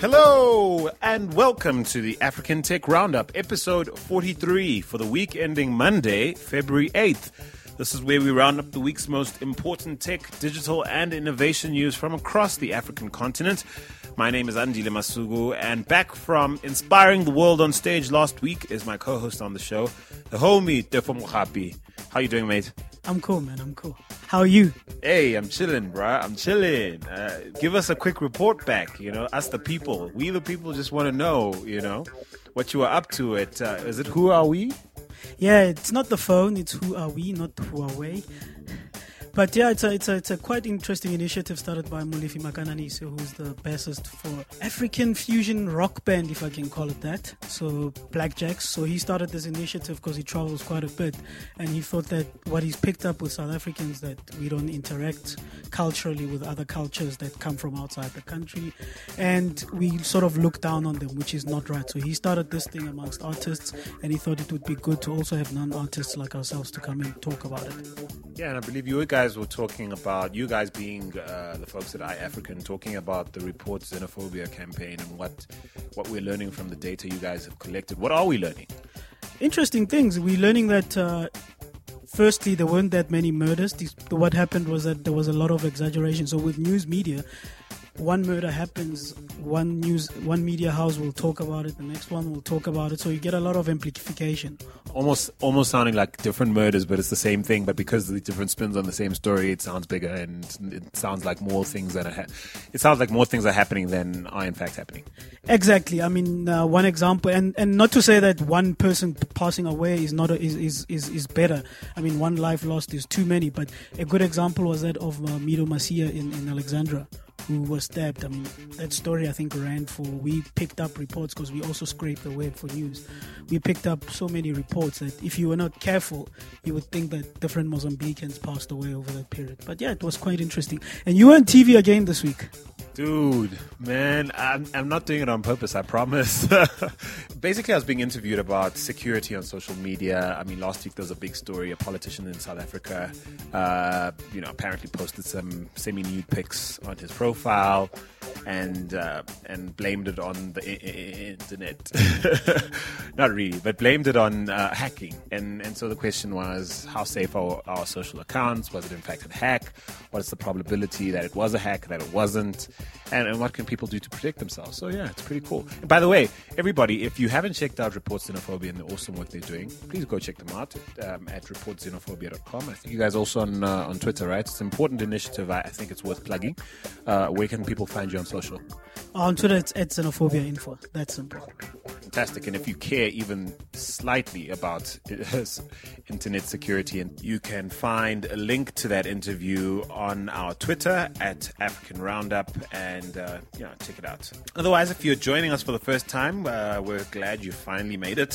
Hello and welcome to the African Tech Roundup, episode 43 for the week ending Monday, February 8th. This is where we round up the week's most important tech, digital, and innovation news from across the African continent. My name is Andy Lemasugu, and back from inspiring the world on stage last week is my co-host on the show, the homie Tefo Mohapi. How you doing, mate? I'm cool, man. I'm cool. How are you? Hey, I'm chilling, bro. I'm chilling. Give us a quick report back, you know, us the people. We the people just want to know, you know, what you are up to. Is it Who Are We? Yeah, it's not the phone, it's Who Are We, not Huawei. But yeah, it's a quite interesting initiative started by Mulefi Makanani, so who's the bassist for African fusion rock band, if I can call it that, so Black Jacks. So he started this initiative because he travels quite a bit, and he thought that what he's picked up with South Africans, that we don't interact culturally with other cultures that come from outside the country, and we sort of look down on them, which is not right. So he started this thing amongst artists, and he thought it would be good to also have non-artists like ourselves to come and talk about it. Yeah, and I believe you guys were talking about, you guys being the folks at iAfrican, talking about the Report Xenophobia campaign and what we're learning from the data you guys have collected. What are we learning? Interesting things. We're learning that firstly, there weren't that many murders. What happened was that there was a lot of exaggeration. So with news media, one murder happens, one media house will talk about it, the next one will talk about it. So you get a lot of amplification. Almost sounding like different murders, but it's the same thing. But because of the different spins on the same story, it sounds bigger, and it sounds like more things are happening than are in fact happening. Exactly. I mean, one example, and not to say that one person passing away is better. I mean, one life lost is too many. But a good example was that of Mido Masiya in Alexandra, who was stabbed. I mean, that story I think ran for, we picked up reports because we also scraped the web for news. We picked up so many reports that if you were not careful, you would think that different Mozambicans passed away over that period. But yeah, it was quite interesting. And you were on TV again this week. Dude, man, I'm not doing it on purpose, I promise. Basically, I was being interviewed about security on social media. I mean, last week there was a big story. A politician in South Africa, apparently posted some semi-nude pics on his profile and blamed it on the internet. Not really, but blamed it on hacking. And so the question was, how safe are our social accounts? Was it in fact a hack? What is the probability that it was a hack, that it wasn't? And what can people do to protect themselves? So yeah, it's pretty cool. And by the way, everybody, if you haven't checked out Report Xenophobia and the awesome work they're doing, please go check them out at reportxenophobia.com. I think you guys also on Twitter, right? It's an important initiative. I think it's worth plugging. Where can people find you on social? On Twitter, it's @xenophobia info. That's simple. Fantastic. And if you care even slightly about internet security, and you can find a link to that interview on our Twitter at African Roundup, and check it out. Otherwise, if you're joining us for the first time, we're glad you finally made it.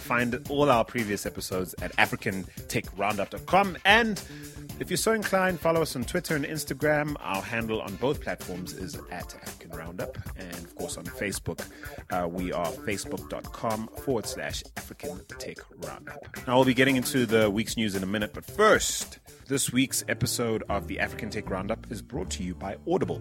Find all our previous episodes at africantechroundup.com, and if you're so inclined, follow us on Twitter and Instagram. Our handle on both platforms is at African Roundup. And of course on Facebook, we are facebook.com/African Tech Roundup. Now we'll be getting into the week's news in a minute, but first, this week's episode of the African Tech Roundup is brought to you by Audible.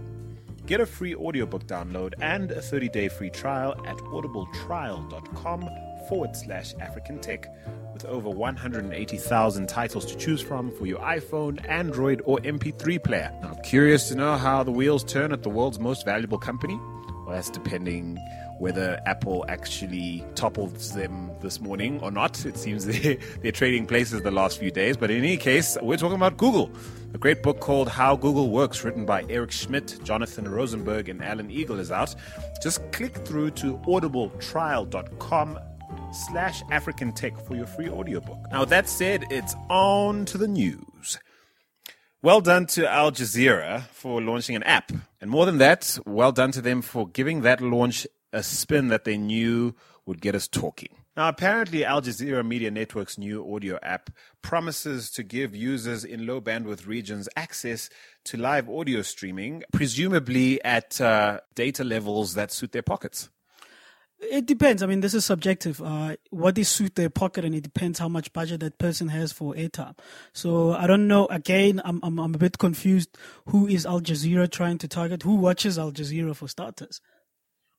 Get a free audiobook download and a 30-day free trial at audibletrial.com/African Tech. With over 180,000 titles to choose from for your iPhone, Android, or MP3 player. Now, curious to know how the wheels turn at the world's most valuable company? Well, that's depending whether Apple actually topples them this morning or not. It seems they're trading places the last few days. But in any case, we're talking about Google. A great book called How Google Works, written by Eric Schmidt, Jonathan Rosenberg, and Alan Eagle, is out. Just click through to audibletrial.com/African Tech for your free audiobook. Now, with that said, it's on to the news. Well done to Al Jazeera for launching an app. And more than that, well done to them for giving that launch a spin that they knew would get us talking. Now, apparently, Al Jazeera Media Network's new audio app promises to give users in low-bandwidth regions access to live audio streaming, presumably at data levels that suit their pockets. It depends. I mean, this is subjective. What is suit their pocket, and it depends how much budget that person has for airtime. So I don't know. Again, I'm a bit confused. Who is Al Jazeera trying to target? Who watches Al Jazeera for starters?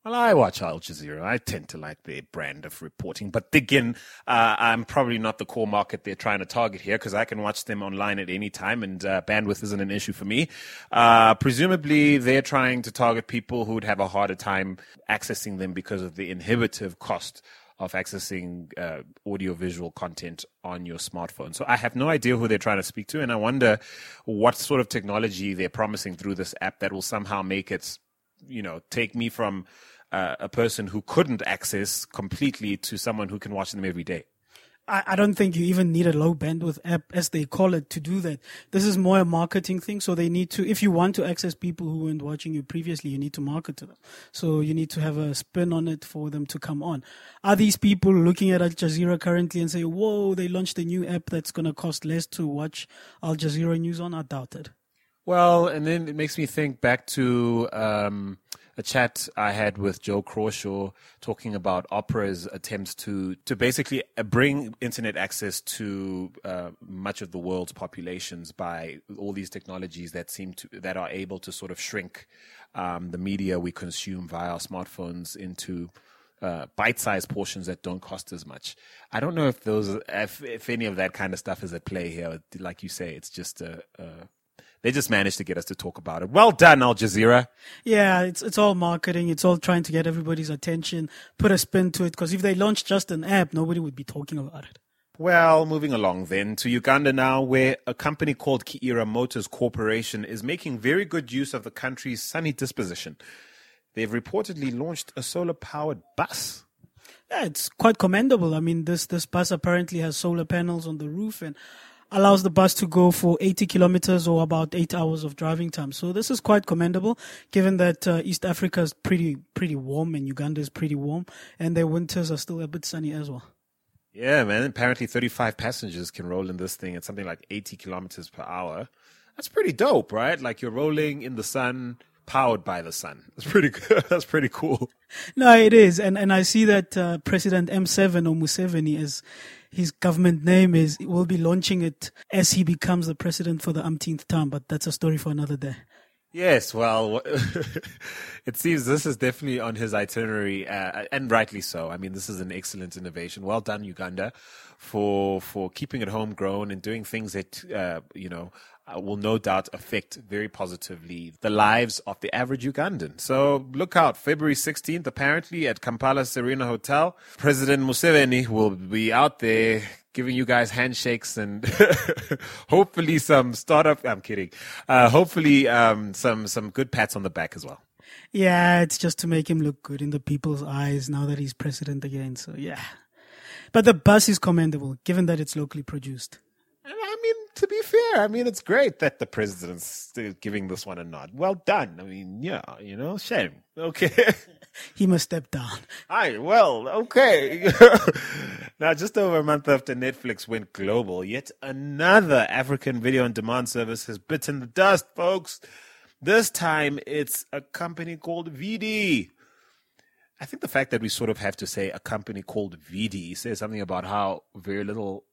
Well, I watch Al Jazeera. I tend to like their brand of reporting. But again, I'm probably not the core market they're trying to target here, because I can watch them online at any time, and bandwidth isn't an issue for me. Presumably, they're trying to target people who would have a harder time accessing them because of the inhibitive cost of accessing audiovisual content on your smartphone. So I have no idea who they're trying to speak to, and I wonder what sort of technology they're promising through this app that will somehow make it, you know, take me from a person who couldn't access completely to someone who can watch them every day. I don't think you even need a low bandwidth app, as they call it, to do that. This is more a marketing thing. So they need to, if you want to access people who weren't watching you previously, you need to market to them. So you need to have a spin on it for them to come on. Are these people looking at Al Jazeera currently and say, whoa, they launched a new app that's going to cost less to watch Al Jazeera news on? I doubt it. Well, and then it makes me think back to a chat I had with Joe Crawshaw talking about Opera's attempts to basically bring internet access to much of the world's populations by all these technologies that are able to sort of shrink the media we consume via our smartphones into bite-sized portions that don't cost as much. I don't know if if any of that kind of stuff is at play here. Like you say, it's just they just managed to get us to talk about it. Well done, Al Jazeera. Yeah, it's all marketing. It's all trying to get everybody's attention, put a spin to it, because if they launched just an app, nobody would be talking about it. Well, moving along then to Uganda now, where a company called Kiira Motors Corporation is making very good use of the country's sunny disposition. They've reportedly launched a solar-powered bus. Yeah, it's quite commendable. I mean, this bus apparently has solar panels on the roof and allows the bus to go for 80 kilometers or about 8 hours of driving time. So this is quite commendable, given that East Africa is pretty warm and Uganda is pretty warm, and their winters are still a bit sunny as well. Yeah, man. Apparently 35 passengers can roll in this thing at something like 80 kilometers per hour. That's pretty dope, right? Like, you're rolling in the sun, powered by the sun. That's pretty good. That's pretty cool. No, it is. And I see that President M7, or Museveni, as his government name is, will be launching it as he becomes the president for the umpteenth time. But that's a story for another day. Yes, well, it seems this is definitely on his itinerary, and rightly so. I mean, this is an excellent innovation. Well done, Uganda, for keeping it homegrown and doing things that, will no doubt affect very positively the lives of the average Ugandan. So look out, February 16th, apparently, at Kampala Serena Hotel. President Museveni will be out there giving you guys handshakes and hopefully some startup. I'm kidding. Hopefully some good pats on the back as well. Yeah, it's just to make him look good in the people's eyes now that he's president again. So yeah, but the bus is commendable, given that it's locally produced. I mean, to be fair, I mean, it's great that the president's giving this one a nod. Well done. I mean, yeah, shame. Okay. He must step down. Okay. Now, just over a month after Netflix went global, yet another African video-on-demand service has bitten the dust, folks. This time, it's a company called VD. I think the fact that we sort of have to say a company called VD says something about how very little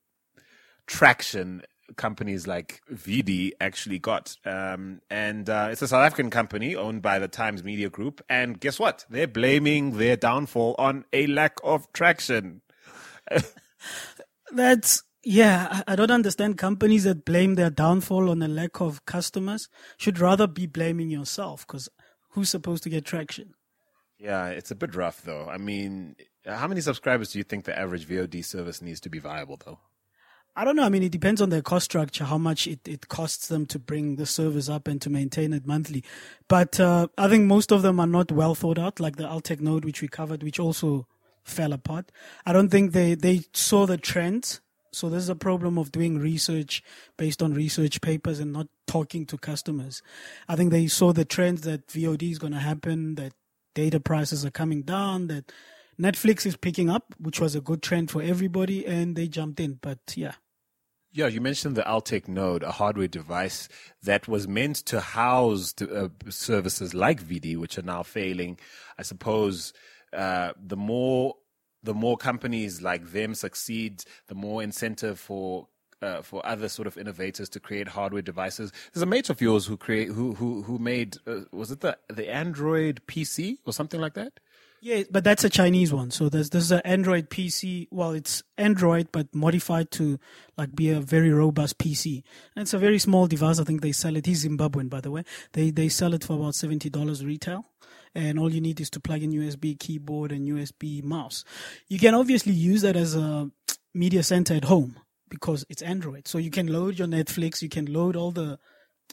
traction companies like VD actually got. It's a South African company owned by the Times Media Group. And guess what? They're blaming their downfall on a lack of traction. I don't understand companies that blame their downfall on a lack of customers. Should rather be blaming yourself, because who's supposed to get traction? Yeah, it's a bit rough, though. I mean, how many subscribers do you think the average VOD service needs to be viable, though? I don't know. I mean, it depends on their cost structure, how much it costs them to bring the service up and to maintain it monthly. But I think most of them are not well thought out, like the Altec Node, which we covered, which also fell apart. I don't think they saw the trends. So there's a problem of doing research based on research papers and not talking to customers. I think they saw the trends that VOD is going to happen, that data prices are coming down, that Netflix is picking up, which was a good trend for everybody, and they jumped in. But yeah. Yeah, you mentioned the Altec Node, a hardware device that was meant to house services like VD, which are now failing. I suppose the more companies like them succeed, the more incentive for other sort of innovators to create hardware devices. There's a mate of yours who made was it the Android PC or something like that? Yeah, but that's a Chinese one. So there's an Android PC. Well, it's Android but modified to like be a very robust PC. And it's a very small device. I think they sell it. He's Zimbabwean, by the way. They sell it for about $70 retail. And all you need is to plug in USB keyboard and USB mouse. You can obviously use that as a media center at home, because it's Android. So you can load your Netflix, you can load all the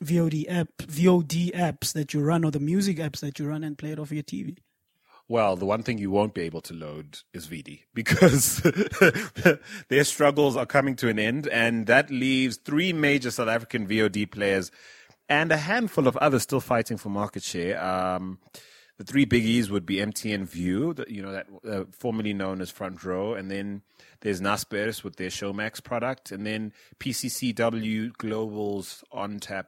VOD apps that you run, or the music apps that you run, and play it off your TV. Well, the one thing you won't be able to load is VD, because their struggles are coming to an end, and that leaves three major South African VOD players and a handful of others still fighting for market share. The three biggies would be MTN View, that formerly known as Front Row, and then there's Naspers with their Showmax product, and then PCCW Global's OnTap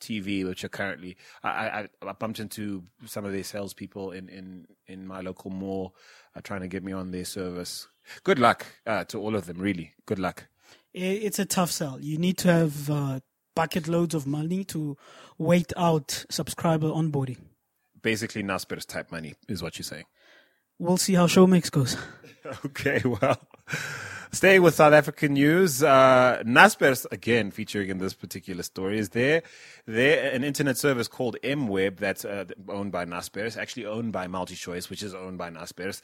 TV, which are currently. I bumped into some of their salespeople in my local mall, trying to get me on their service. Good luck to all of them, really. Good luck. It's a tough sell. You need to have bucket loads of money to wait out subscriber onboarding. Basically, Naspers type money is what you're saying. We'll see how Showmax goes. Okay, well, staying with South African news, Naspers, again featuring in this particular story, is there an internet service called MWeb that's owned by Naspers, actually owned by MultiChoice, which is owned by Naspers,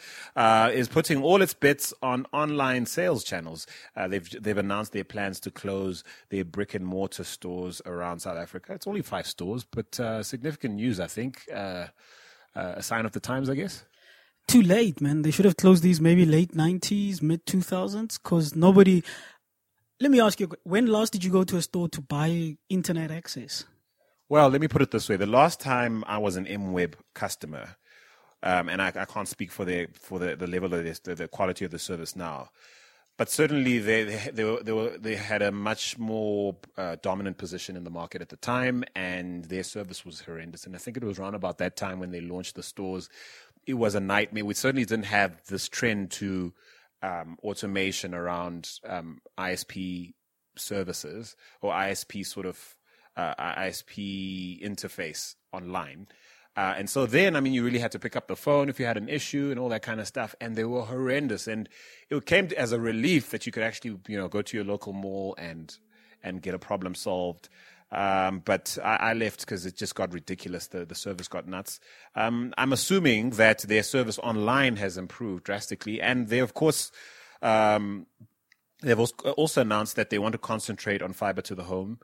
is putting all its bets on online sales channels. They've announced their plans to close their brick and mortar stores around South Africa. It's only 5 stores, but significant news, I think. A sign of the times, I guess. Too late, man. They should have closed these maybe late 90s, mid 2000s, because nobody. Let me ask you, when last did you go to a store to buy internet access? Well, let me put it this way. The last time I was an MWeb customer, and I can't speak for the level of this, the quality of the service now, but certainly they had a much more dominant position in the market at the time, and their service was horrendous. And I think it was around about that time when they launched the stores. It was a nightmare. We certainly didn't have this trend to automation around ISP services or ISP sort of ISP interface online. And so then, I mean, you really had to pick up the phone if you had an issue and all that kind of stuff. And they were horrendous. And it came as a relief that you could actually, go to your local mall and get a problem solved. But I left because it just got ridiculous. The service got nuts. I'm assuming that their service online has improved drastically. And they, of course, they've also announced that they want to concentrate on fiber to the home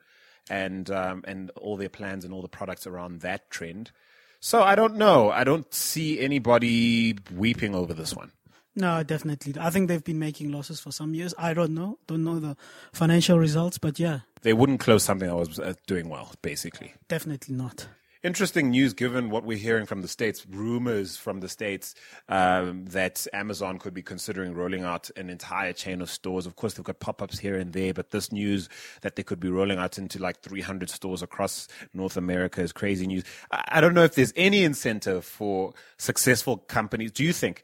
and all their plans and all the products around that trend. So I don't know. I don't see anybody weeping over this one. No, definitely. I think they've been making losses for some years. I don't know. Don't know the financial results, but yeah. They wouldn't close something that was doing well, basically. Definitely not. Interesting news, given what we're hearing from the States, rumors from the States that Amazon could be considering rolling out an entire chain of stores. Of course, they've got pop-ups here and there, but this news that they could be rolling out into like 300 stores across North America is crazy news. I don't know if there's any incentive for successful companies. Do you think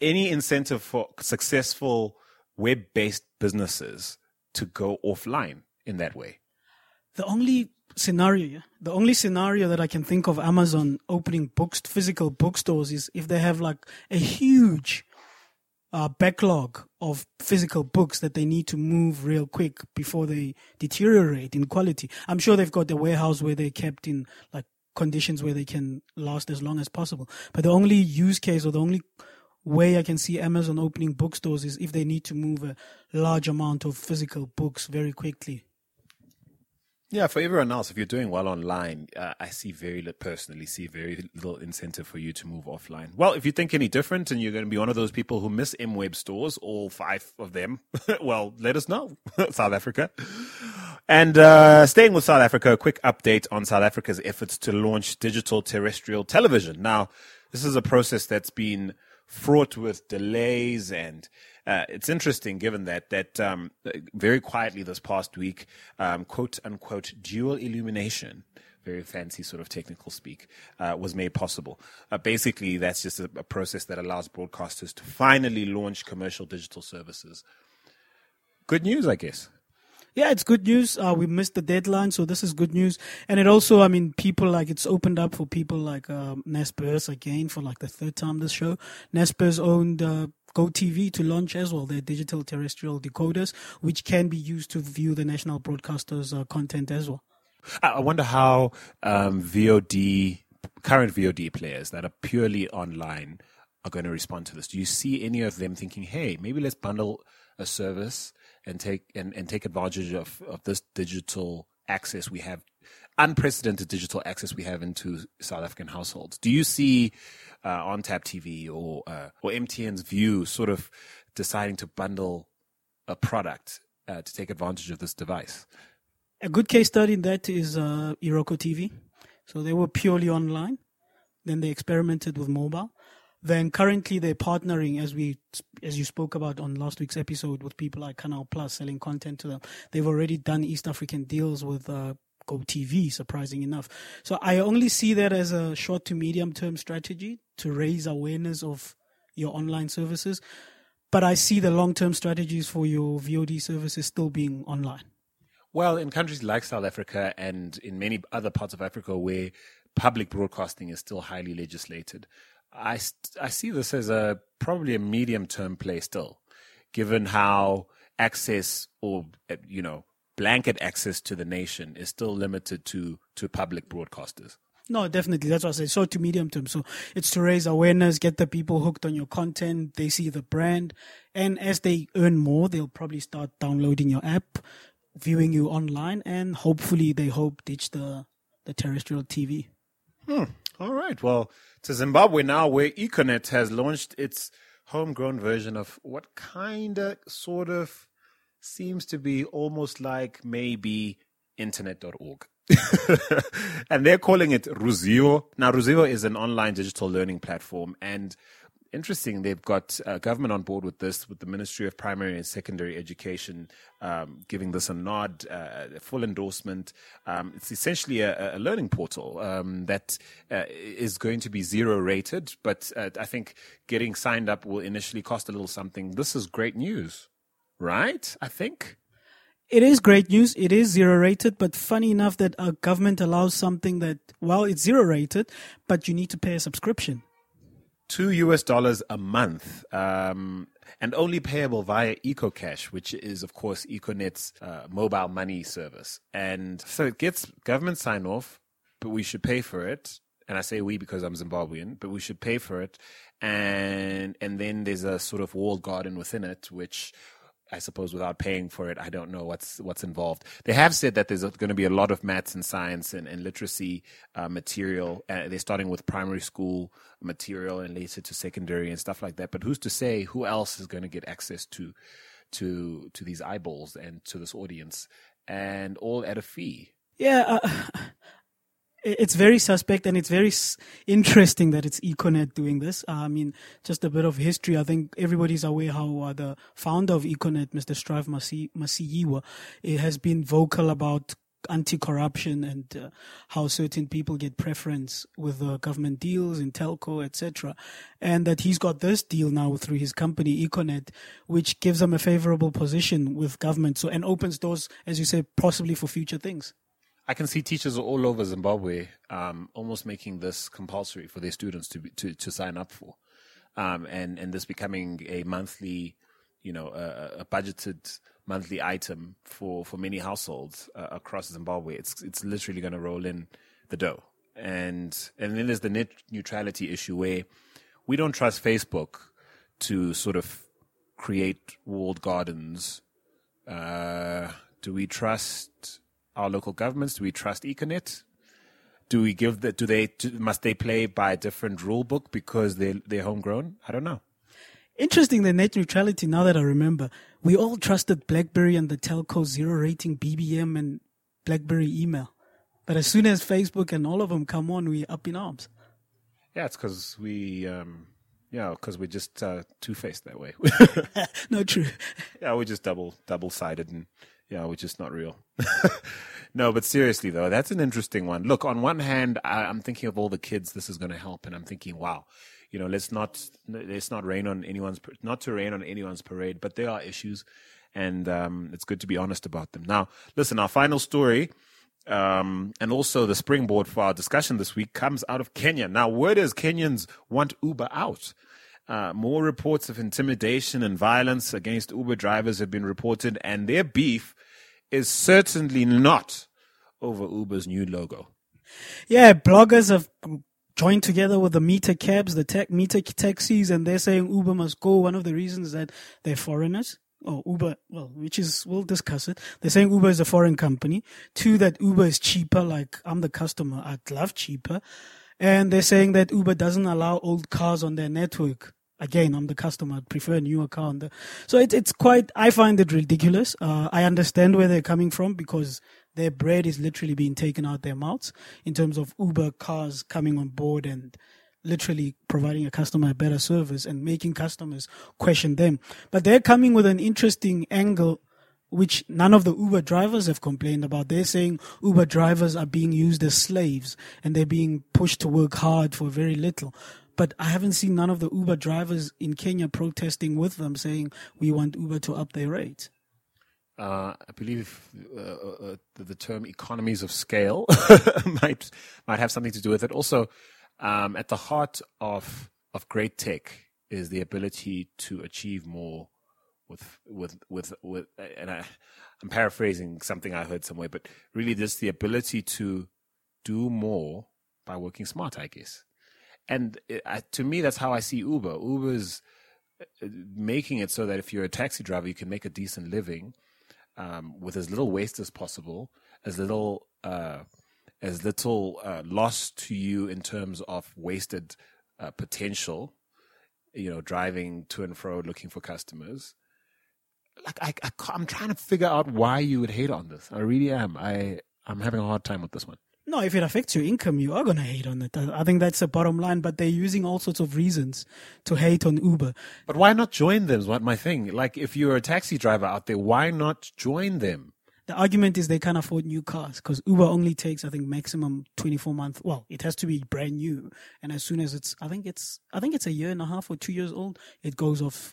any incentive for successful web-based businesses to go offline in that way? The only scenario that I can think of Amazon opening physical bookstores is if they have like a huge backlog of physical books that they need to move real quick before they deteriorate in quality. I'm sure they've got the warehouse where they're kept in like conditions where they can last as long as possible. But the only use case or the only way I can see Amazon opening bookstores is if they need to move a large amount of physical books very quickly. Yeah, for everyone else, if you're doing well online, I personally see very little incentive for you to move offline. Well, if you think any different and you're going to be one of those people who miss MWeb stores, all 5 of them, well, let us know, South Africa. And staying with South Africa, a quick update on South Africa's efforts to launch digital terrestrial television. Now, this is a process that's been fraught with delays, and it's interesting given that very quietly this past week, quote unquote, dual illumination very fancy sort of technical speak, was made possible. Basically, that's just a process that allows broadcasters to finally launch commercial digital services. Good news, I guess. Yeah, it's good news. We missed the deadline, so this is good news. And it also, I mean, people like it's opened up for people like Naspers again for like the third time this show. Naspers owned GoTV to launch as well their digital terrestrial decoders, which can be used to view the national broadcasters' content as well. I wonder how current VOD players that are purely online are going to respond to this. Do you see any of them thinking, hey, maybe let's bundle a service and take advantage of this digital access we have, unprecedented digital access we have into South African households? Do you see OnTap TV or MTN's View sort of deciding to bundle a product to take advantage of this device? A good case study in that is Iroko TV. So they were purely online. Then they experimented with mobile. Then currently they're partnering, as you spoke about on last week's episode, with people like Canal Plus selling content to them. They've already done East African deals with GoTV, surprising enough. So I only see that as a short to medium term strategy to raise awareness of your online services. But I see the long term strategies for your VOD services still being online. Well, in countries like South Africa and in many other parts of Africa where public broadcasting is still highly legislated, I see this as probably a medium-term play still, given how access or, blanket access to the nation is still limited to public broadcasters. No, definitely. That's what I say. Short to medium term. So it's to raise awareness, get the people hooked on your content. They see the brand. And as they earn more, they'll probably start downloading your app, viewing you online, and hopefully they hope ditch the terrestrial TV. All right. Well, to Zimbabwe now, where Econet has launched its homegrown version of what kind of sort of seems to be almost like maybe internet.org. And they're calling it Ruzivo. Now, Ruzivo is an online digital learning platform. And interesting, they've got government on board with this, with the Ministry of Primary and Secondary Education giving this a nod, a full endorsement. It's essentially a learning portal that is going to be zero rated, but I think getting signed up will initially cost a little something. This is great news, right? I think. It is great news. It is zero rated, but funny enough that our government allows something that, well, it's zero rated, but you need to pay a subscription. $2 a month, and only payable via EcoCash, which is, of course, Econet's mobile money service. And so it gets government sign-off, but we should pay for it. And I say we because I'm Zimbabwean, but we should pay for it. And then there's a sort of walled garden within it, which I suppose without paying for it, I don't know what's involved. They have said that there's going to be a lot of maths and science and literacy material. They're starting with primary school material and later to secondary and stuff like that. But who's to say who else is going to get access to these eyeballs and to this audience, and all at a fee? Yeah. It's very suspect, and it's very interesting that it's Econet doing this. I mean, just a bit of history. I think everybody's aware how the founder of Econet, Mr. Strive Masiyiwa, has been vocal about anti-corruption and how certain people get preference with government deals in telco, etc. And that he's got this deal now through his company, Econet, which gives them a favorable position with government, so, and opens doors, as you say, possibly for future things. I can see teachers all over Zimbabwe almost making this compulsory for their students to sign up for, and this becoming a monthly, a budgeted monthly item for many households across Zimbabwe. It's literally going to roll in the dough, and then there's the net neutrality issue where we don't trust Facebook to sort of create walled gardens. Do we trust our local governments? Do we trust Econet? Must they play by a different rule book because they're homegrown? I don't know. Interesting, the net neutrality, now that I remember. We all trusted BlackBerry and the telco zero rating BBM and BlackBerry email. But as soon as Facebook and all of them come on, we're up in arms. Yeah, it's because we're just two-faced that way. No, true. Yeah, we're just double-sided and Yeah, which is not real. No, but seriously, though, that's an interesting one. Look, on one hand, I'm thinking of all the kids this is going to help, and I'm thinking, wow, you know, let's not rain on anyone's parade, but there are issues, and it's good to be honest about them. Now, listen, our final story, and also the springboard for our discussion this week, comes out of Kenya. Now, word is Kenyans want Uber out. More reports of intimidation and violence against Uber drivers have been reported, and their beef is certainly not over Uber's new logo. Yeah, bloggers have joined together with the meter cabs, the meter taxis, and they're saying Uber must go. One of the reasons that they're foreigners. Oh, Uber, well, which is, we'll discuss it. They're saying Uber is a foreign company. Two, that Uber is cheaper, like I'm the customer, I'd love cheaper. And they're saying that Uber doesn't allow old cars on their network. Again, I'm the customer, I'd prefer a newer car on the... So it's quite, I find it ridiculous. I understand where they're coming from, because their bread is literally being taken out their mouths in terms of Uber cars coming on board and literally providing a customer a better service and making customers question them. But they're coming with an interesting angle, which none of the Uber drivers have complained about. They're saying Uber drivers are being used as slaves and they're being pushed to work hard for very little. But I haven't seen none of the Uber drivers in Kenya protesting with them, saying we want Uber to up their rates. I believe the term economies of scale might have something to do with it. Also, at the heart of great tech is the ability to achieve more with and I'm paraphrasing something I heard somewhere, but really just the ability to do more by working smart, I guess. And to me, that's how I see Uber. Uber's making it so that if you're a taxi driver, you can make a decent living with as little waste as possible, as little loss to you in terms of wasted potential, you know, driving to and fro, looking for customers. Like I'm trying to figure out why you would hate on this. I really am. I'm having a hard time with this one. No, if it affects your income, you are going to hate on it. I think that's the bottom line, but they're using all sorts of reasons to hate on Uber. But why not join them is what my thing. Like, if you're a taxi driver out there, why not join them? The argument is they can't afford new cars because Uber only takes, I think, maximum 24 months. Well, it has to be brand new, and as soon as it's, I think it's a year and a half or 2 years old, it goes off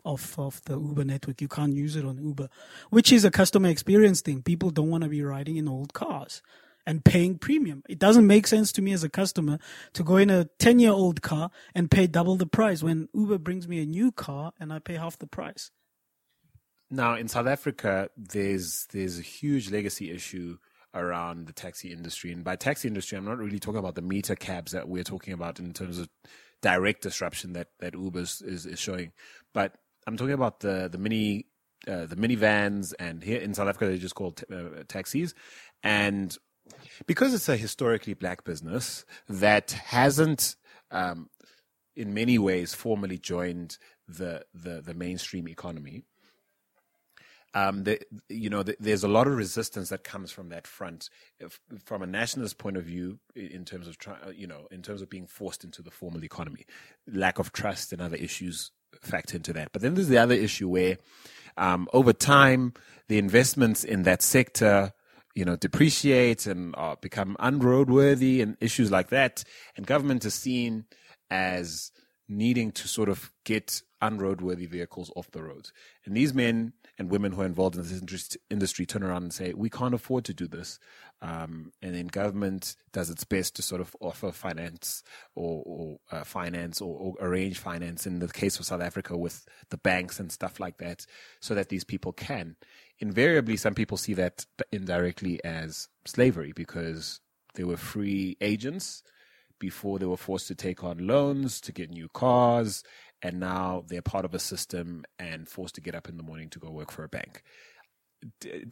the Uber network. You can't use it on Uber, which is a customer experience thing. People don't want to be riding in old cars and paying premium. It doesn't make sense to me as a customer to go in a 10-year-old car and pay double the price when Uber brings me a new car and I pay half the price. Now, in South Africa, there's a huge legacy issue around the taxi industry. And by taxi industry, I'm not really talking about the meter cabs that we're talking about in terms of direct disruption that Uber is showing. But I'm talking about the minivans, and here in South Africa, they're just called taxis. And because it's a historically black business that hasn't, in many ways, formally joined the mainstream economy, there's a lot of resistance that comes from that front, from a nationalist point of view, in terms of being forced into the formal economy. Lack of trust and other issues factor into that. But then there's the other issue where, over time, the investments in that sector, you know, depreciate and become unroadworthy and issues like that. And government is seen as needing to sort of get unroadworthy vehicles off the roads. And these men and women who are involved in this industry turn around and say, we can't afford to do this. And then government does its best to sort of offer finance or arrange finance, in the case of South Africa, with the banks and stuff like that, so that these people can. Invariably, some people see that indirectly as slavery, because they were free agents before they were forced to take on loans to get new cars, and now they're part of a system and forced to get up in the morning to go work for a bank.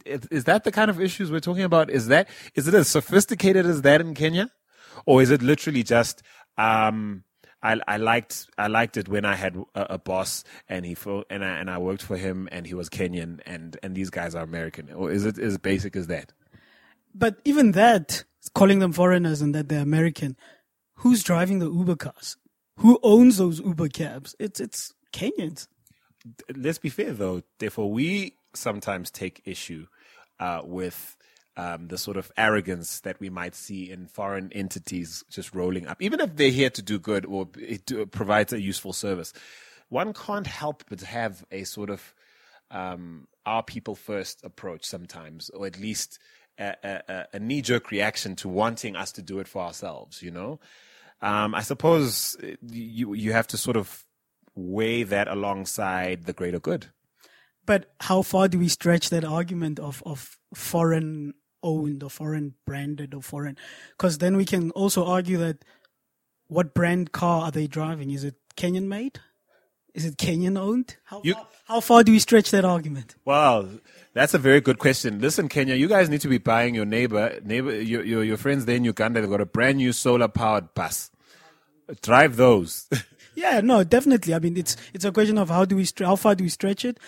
Is that the kind of issues we're talking about? Is it as sophisticated as that in Kenya, or is it literally just I liked it when I had a boss and I worked for him and he was Kenyan and these guys are American, or is it as basic as that? But even that, calling them foreigners and that they're American, who's driving the Uber cars? Who owns those Uber cabs? It's Kenyans. Let's be fair, though. Therefore, we sometimes take issue with the sort of arrogance that we might see in foreign entities just rolling up, even if they're here to do good or it provides a useful service. One can't help but have a sort of our people first approach sometimes, or at least a knee-jerk reaction to wanting us to do it for ourselves, you know? I suppose you have to sort of weigh that alongside the greater good. But how far do we stretch that argument of foreign owned or foreign branded or foreign? Because then we can also argue that what brand car are they driving? Is it Kenyan made? Is it Kenyan owned? How far do we stretch that argument? Wow, that's a very good question. Listen, Kenya, you guys need to be buying your your friends there in Uganda. They've got a brand new solar powered bus. Drive those. Yeah, no, definitely. I mean, it's a question of how far do we stretch it?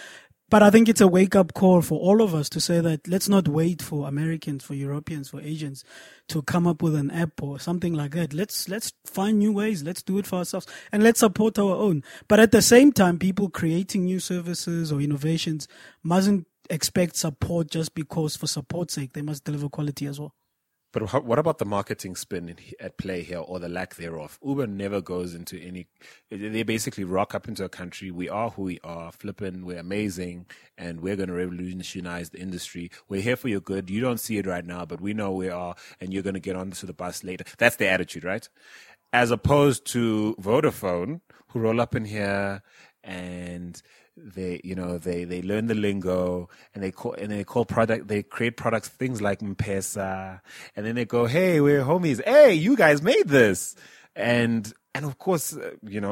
But I think it's a wake-up call for all of us to say that let's not wait for Americans, for Europeans, for Asians to come up with an app or something like that. Let's find new ways. Let's do it for ourselves and let's support our own. But at the same time, people creating new services or innovations mustn't expect support just because for support's sake. They must deliver quality as well. But what about the marketing spin at play here, or the lack thereof? Uber never goes into any... They basically rock up into a country. We are who we are, flipping. We're amazing, and we're going to revolutionize the industry. We're here for your good. You don't see it right now, but we know we are, and you're going to get onto the bus later. That's the attitude, right? As opposed to Vodafone, who roll up in here and... They learn the lingo and they create products, things like M-Pesa, and then they go, hey, we're homies. Hey, you guys made this. And of course,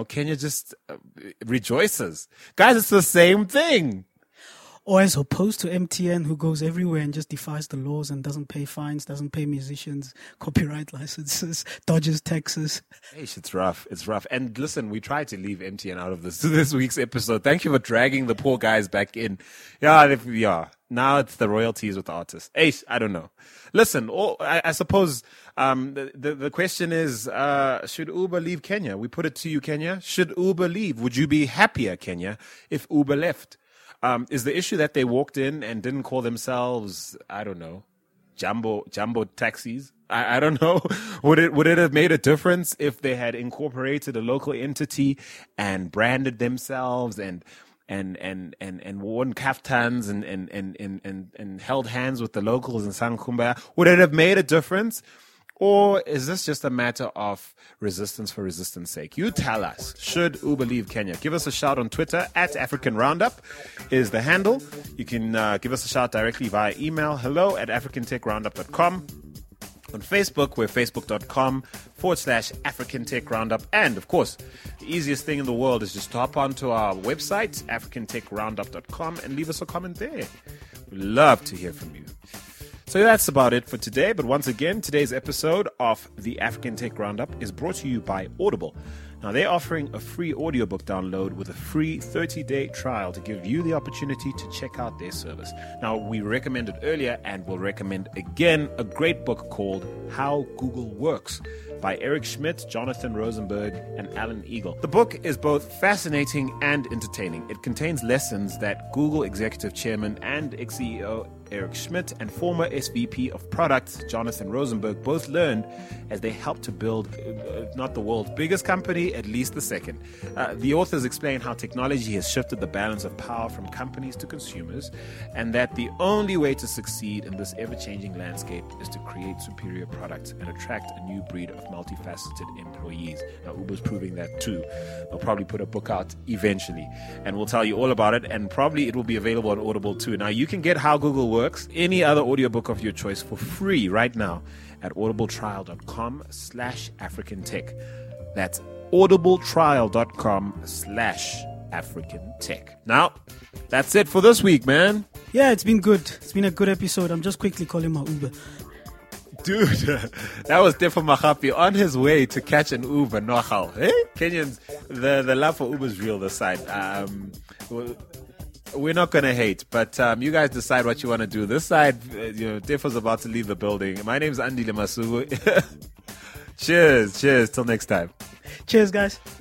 Kenya just rejoices. Guys, it's the same thing. Or as opposed to MTN, who goes everywhere and just defies the laws and doesn't pay fines, doesn't pay musicians, copyright licenses, dodges taxes. It's rough. And listen, we tried to leave MTN out of this week's episode. Thank you for dragging the poor guys back in. Yeah. Now it's the royalties with the artists. I don't know. Listen, I suppose the question is, should Uber leave Kenya? We put it to you, Kenya. Should Uber leave? Would you be happier, Kenya, if Uber left? Is the issue that they walked in and didn't call themselves, I don't know, jumbo taxis? I don't know. Would it have made a difference if they had incorporated a local entity and branded themselves and worn kaftans and held hands with the locals and sang kumbaya? Would it have made a difference? Or is this just a matter of resistance for resistance sake? You tell us, should Uber leave Kenya? Give us a shout on Twitter, @AfricanRoundup is the handle. You can give us a shout directly via email, hello@africantechroundup.com. On Facebook, we're facebook.com/AfricanTechRoundup. And, of course, the easiest thing in the world is just hop onto our website, africantechroundup.com, and leave us a comment there. We'd love to hear from you. So that's about it for today. But once again, today's episode of the African Tech Roundup is brought to you by Audible. Now, they're offering a free audiobook download with a free 30-day trial to give you the opportunity to check out their service. Now, we recommended earlier and will recommend again a great book called How Google Works by Eric Schmidt, Jonathan Rosenberg, and Alan Eagle. The book is both fascinating and entertaining. It contains lessons that Google Executive Chairman and ex-CEO Eric Schmidt and former SVP of Product Jonathan Rosenberg both learned as they helped to build, if not the world's biggest company, at least the second. The authors explain how technology has shifted the balance of power from companies to consumers, and that the only way to succeed in this ever-changing landscape is to create superior products and attract a new breed of multifaceted employees. Now, Uber's proving that too. They'll probably put a book out eventually, and we'll tell you all about it, and probably it will be available on Audible too. Now, you can get How Google Works, any other audiobook of your choice, for free right now at audibletrial.com/africantech. That's audibletrial.com/africantech. Now, that's it for this week, man. Yeah, it's been good. It's been a good episode. I'm just quickly calling my Uber. Dude, that was Tefo Mohapi on his way to catch an Uber. Nohal. Hey? Kenyans, the love for Uber's real this side. We're not going to hate, but you guys decide what you want to do. This side, Tefo's about to leave the building. My name's Andy Lemasugu. Cheers. Till next time. Cheers, guys.